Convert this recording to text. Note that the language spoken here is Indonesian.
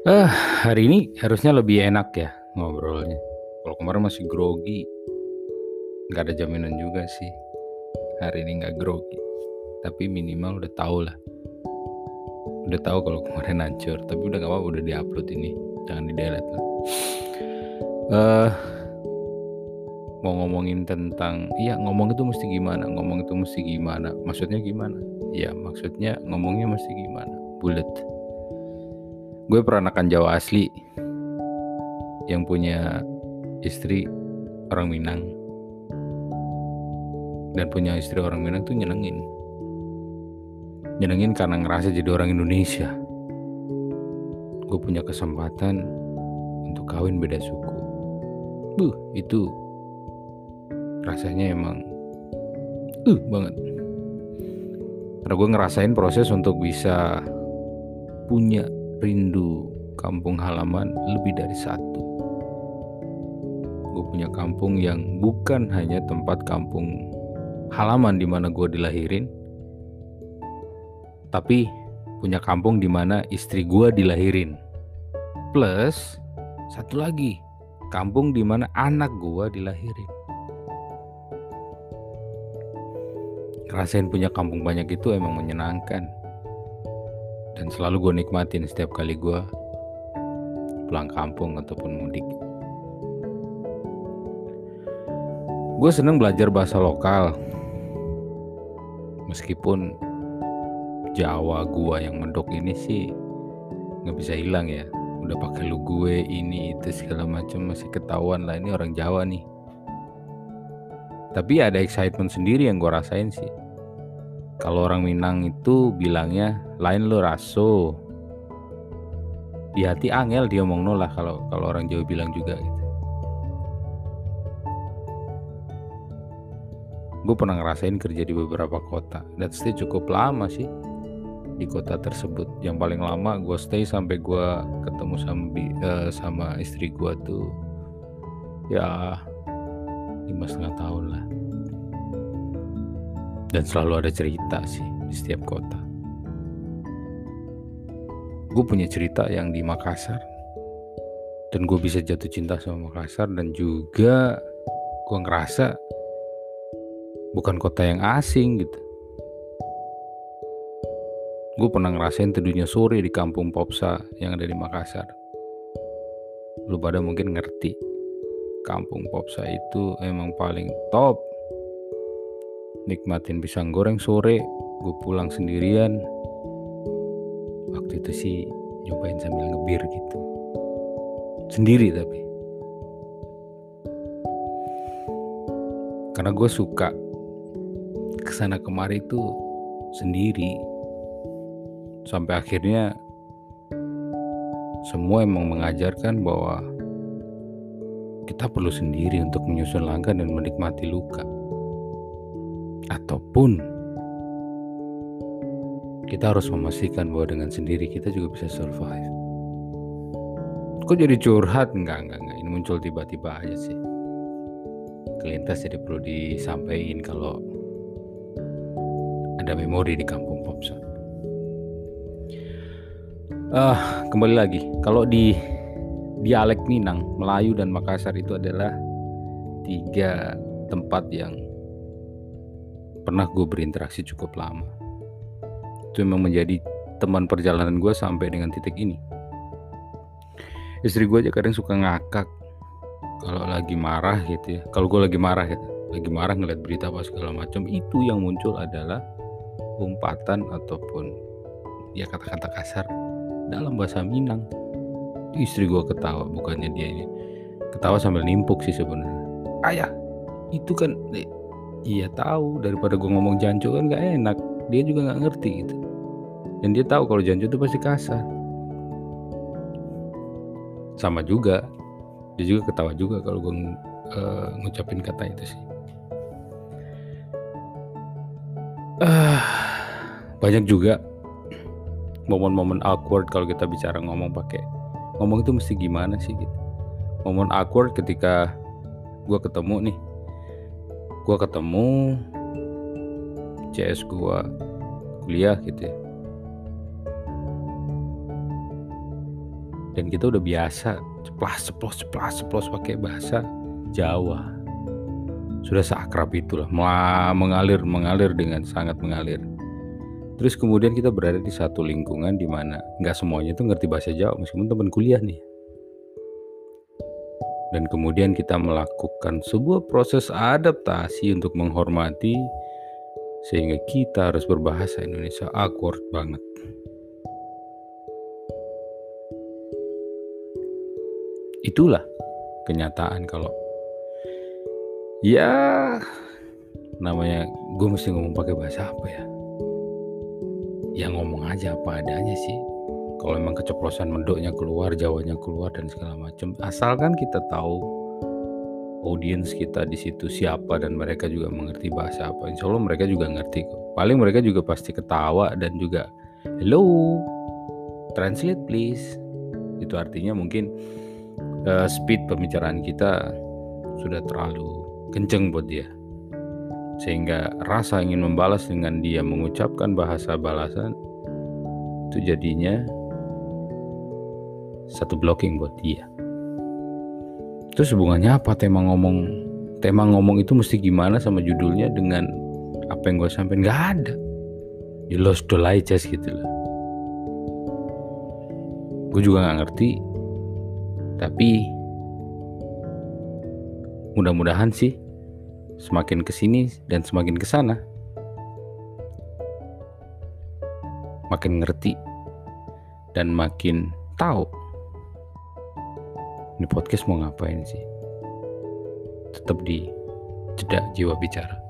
Hari ini harusnya lebih enak ya ngobrolnya. Kalau kemarin masih grogi, nggak ada jaminan juga sih hari ini nggak grogi. Tapi minimal udah tahu lah. Udah tahu kalau kemarin hancur, tapi udah nggak apa-apa, udah diupload ini, jangan di-delete lah. Mau ngomongin tentang, ngomong itu mesti gimana? Maksudnya gimana? Ya maksudnya ngomongnya mesti gimana? Bulet. Gue peranakan Jawa asli yang punya istri orang Minang, dan punya istri orang Minang tuh nyenengin karena ngerasa jadi orang Indonesia. Gue punya kesempatan untuk kawin beda suku. Itu rasanya emang banget. Karena gue ngerasain proses untuk bisa punya rindu kampung halaman lebih dari satu. Gue punya kampung yang bukan hanya tempat kampung halaman di mana gue dilahirin, tapi punya kampung di mana istri gue dilahirin. Plus satu lagi, kampung di mana anak gue dilahirin. Rasain punya kampung banyak itu emang menyenangkan. Dan selalu gue nikmatin setiap kali gue pulang kampung ataupun mudik. Gue seneng belajar bahasa lokal. Meskipun Jawa gua yang medok ini sih nggak bisa hilang ya. Udah pakai lu gue ini itu segala macam masih ketahuan lah ini orang Jawa nih. Tapi ada excitement sendiri yang gua rasain sih. Kalau orang Minang itu bilangnya lain lu raso. Di hati angel dia ngomong nolah kalau orang Jawa bilang juga gitu. Gue pernah ngerasain kerja di beberapa kota, dan stay cukup lama sih di kota tersebut. Yang paling lama gue stay sampai gue ketemu sama istri gue tuh ya 5,5 tahun lah. Dan selalu ada cerita sih di setiap kota. Gue punya cerita yang di Makassar, dan gue bisa jatuh cinta sama Makassar. Dan juga gue ngerasa bukan kota yang asing gitu. Gue pernah ngerasain teduhnya sore di kampung Popsa yang ada di Makassar. Lu pada mungkin ngerti, kampung Popsa itu emang paling top. Nikmatin pisang goreng sore, gue pulang sendirian. Waktu itu sih nyobain sambil ngebir gitu, sendiri tapi. Karena gue suka kesana kemari itu sendiri, sampai akhirnya semua emang mengajarkan bahwa kita perlu sendiri untuk menyusun langkah dan menikmati luka, ataupun kita harus memastikan bahwa dengan sendiri kita juga bisa survive. Kok jadi curhat? Enggak, ini muncul tiba-tiba aja sih, kelintas, jadi perlu disampaikan kalau ada memori di kampung Popsa. Kembali lagi, kalau di dialek Minang, Melayu dan Makassar itu adalah 3 tempat yang pernah gue berinteraksi cukup lama. Itu memang menjadi teman perjalanan gue sampai dengan titik ini. Istri gue aja kadang suka ngakak kalau lagi marah gitu ya. Kalau gue lagi marah gitu, lagi marah ngeliat berita apa segala macam, itu yang muncul adalah umpatan ataupun ya kata-kata kasar dalam bahasa Minang. Istri gue ketawa, bukannya dia ini ketawa sambil nimpuk sih sebenarnya. Ayah itu kan iya tahu, daripada gue ngomong jancu kan gak enak, dia juga gak ngerti gitu. Dan dia tahu kalau jancu itu pasti kasar. Sama juga, dia juga ketawa juga kalau gue ngucapin kata itu sih. Banyak juga momen-momen awkward kalau kita bicara ngomong itu mesti gimana sih gitu. Momen awkward ketika gue ketemu CS gue kuliah gitu ya. Dan kita udah biasa ceplos pakai bahasa Jawa. Sudah seakrab itulah, mengalir dengan sangat mengalir. Terus kemudian kita berada di satu lingkungan di mana nggak semuanya itu ngerti bahasa Jawa, meskipun teman kuliah nih. Dan kemudian kita melakukan sebuah proses adaptasi untuk menghormati, sehingga kita harus berbahasa Indonesia. Awkward banget. Itulah kenyataan. Kalau ya namanya gue mesti ngomong pakai bahasa apa ya? Ya ngomong aja apa adanya sih. Kalau emang keceplosan mendoknya keluar, Jawanya keluar dan segala macam. Asalkan kita tahu audiens kita di situ siapa dan mereka juga mengerti bahasa apa. Insya Allah mereka juga ngerti. Paling mereka juga pasti ketawa dan juga hello, translate please. Itu artinya mungkin speed pembicaraan kita sudah terlalu kenceng buat dia, sehingga rasa ingin membalas dengan dia mengucapkan bahasa balasan itu jadinya satu blocking buat dia. Terus hubungannya apa tema ngomong itu mesti gimana sama judulnya dengan apa yang gue sampein? Nggak ada, you lost the light just gitu lah. Gue juga nggak ngerti, tapi mudah-mudahan sih semakin kesini dan semakin kesana makin ngerti dan makin tahu ini podcast mau ngapain sih. Tetap di Jeda Jiwa Bicara.